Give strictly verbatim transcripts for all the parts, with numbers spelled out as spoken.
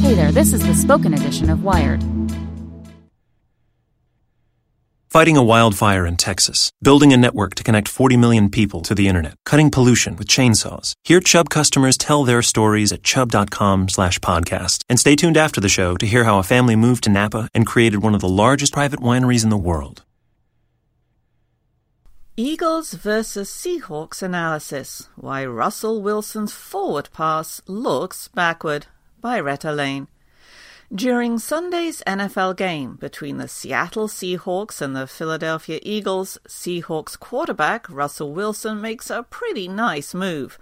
Hey there, this is the spoken edition of Wired. Fighting a wildfire in Texas, building a network to connect forty million people to the internet, cutting pollution with chainsaws. Hear Chubb customers tell their stories at chubb.com slash podcast. And stay tuned after the show to hear how a family moved to Napa and created one of the largest private wineries in the world. Eagles versus Seahawks analysis. Why Russell Wilson's forward pass looks backward, by Retta Lane. During Sunday's N F L game between the Seattle Seahawks and the Philadelphia Eagles, Seahawks quarterback Russell Wilson makes a pretty nice move.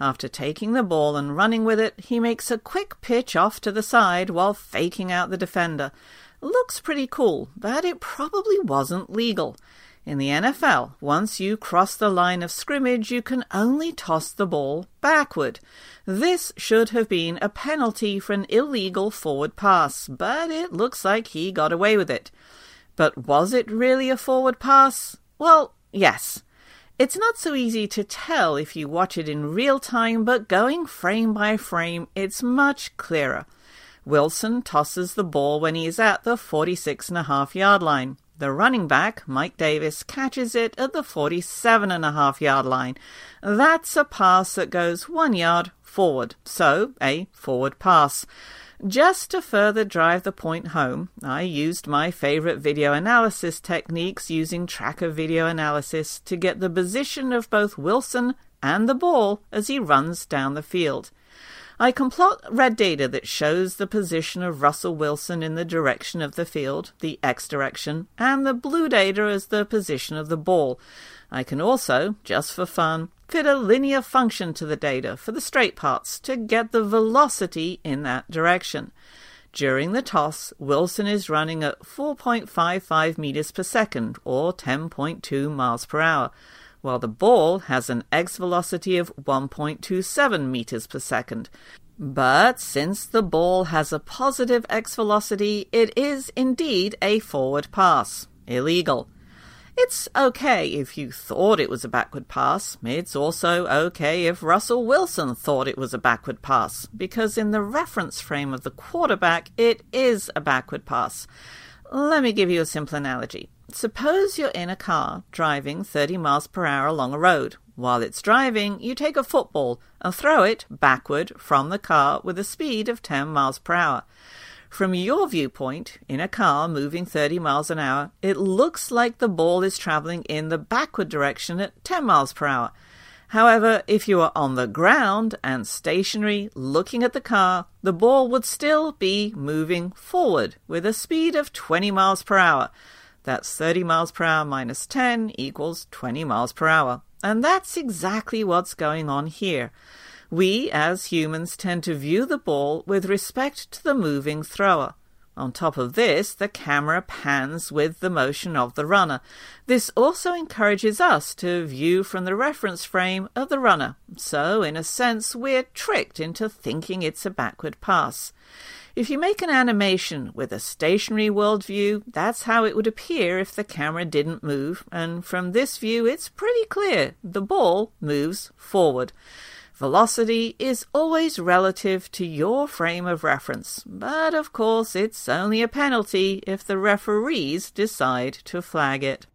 After taking the ball and running with it, he makes a quick pitch off to the side while faking out the defender. Looks pretty cool, but it probably wasn't legal. In the N F L, once you cross the line of scrimmage, you can only toss the ball backward. This should have been a penalty for an illegal forward pass, but it looks like he got away with it. But was it really a forward pass? Well, yes. It's not so easy to tell if you watch it in real time, but going frame by frame, it's much clearer. Wilson tosses the ball when he is at the forty-six and a half yard line. The running back, Mike Davis, catches it at the forty-seven and a half yard line. That's a pass that goes one yard forward, so a forward pass. Just to further drive the point home, I used my favorite video analysis techniques using tracker video analysis to get the position of both Wilson and the ball as he runs down the field. I can plot red data that shows the position of Russell Wilson in the direction of the field, the X direction, and the blue data as the position of the ball. I can also, just for fun, fit a linear function to the data for the straight parts to get the velocity in that direction. During the toss, Wilson is running at four point five five meters per second, or ten point two miles per hour, while the ball has an X velocity of one point two seven meters per second. But since the ball has a positive X velocity, it is indeed a forward pass. Illegal. It's okay if you thought it was a backward pass. It's also okay if Russell Wilson thought it was a backward pass, because in the reference frame of the quarterback, it is a backward pass. Let me give you a simple analogy. Suppose you're in a car driving thirty miles per hour along a road. While it's driving, you take a football and throw it backward from the car with a speed of ten miles per hour. From your viewpoint, in a car moving thirty miles an hour, it looks like the ball is traveling in the backward direction at ten miles per hour. However, if you are on the ground and stationary looking at the car, the ball would still be moving forward with a speed of twenty miles per hour. That's thirty miles per hour minus ten equals twenty miles per hour. And that's exactly what's going on here. We, as humans, tend to view the ball with respect to the moving thrower. On top of this, the camera pans with the motion of the runner. This also encourages us to view from the reference frame of the runner. So, in a sense, we're tricked into thinking it's a backward pass. If you make an animation with a stationary world view, that's how it would appear if the camera didn't move, and from this view it's pretty clear the ball moves forward. Velocity is always relative to your frame of reference, but of course it's only a penalty if the referees decide to flag it.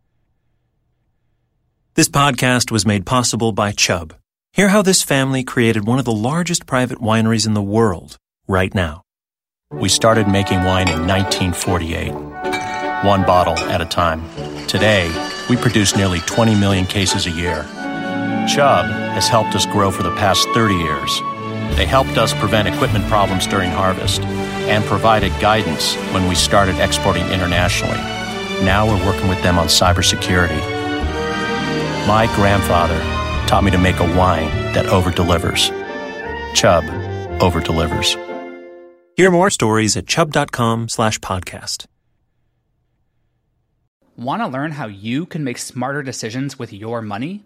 This podcast was made possible by Chubb. Hear how this family created one of the largest private wineries in the world right now. We started making wine in nineteen forty-eight, one bottle at a time. Today, we produce nearly twenty million cases a year. Chubb has helped us grow for the past thirty years. They helped us prevent equipment problems during harvest and provided guidance when we started exporting internationally. Now we're working with them on cybersecurity. My grandfather taught me to make a wine that over-delivers. Chubb over-delivers. Hear more stories at chubb.com slash podcast. Want to learn how you can make smarter decisions with your money?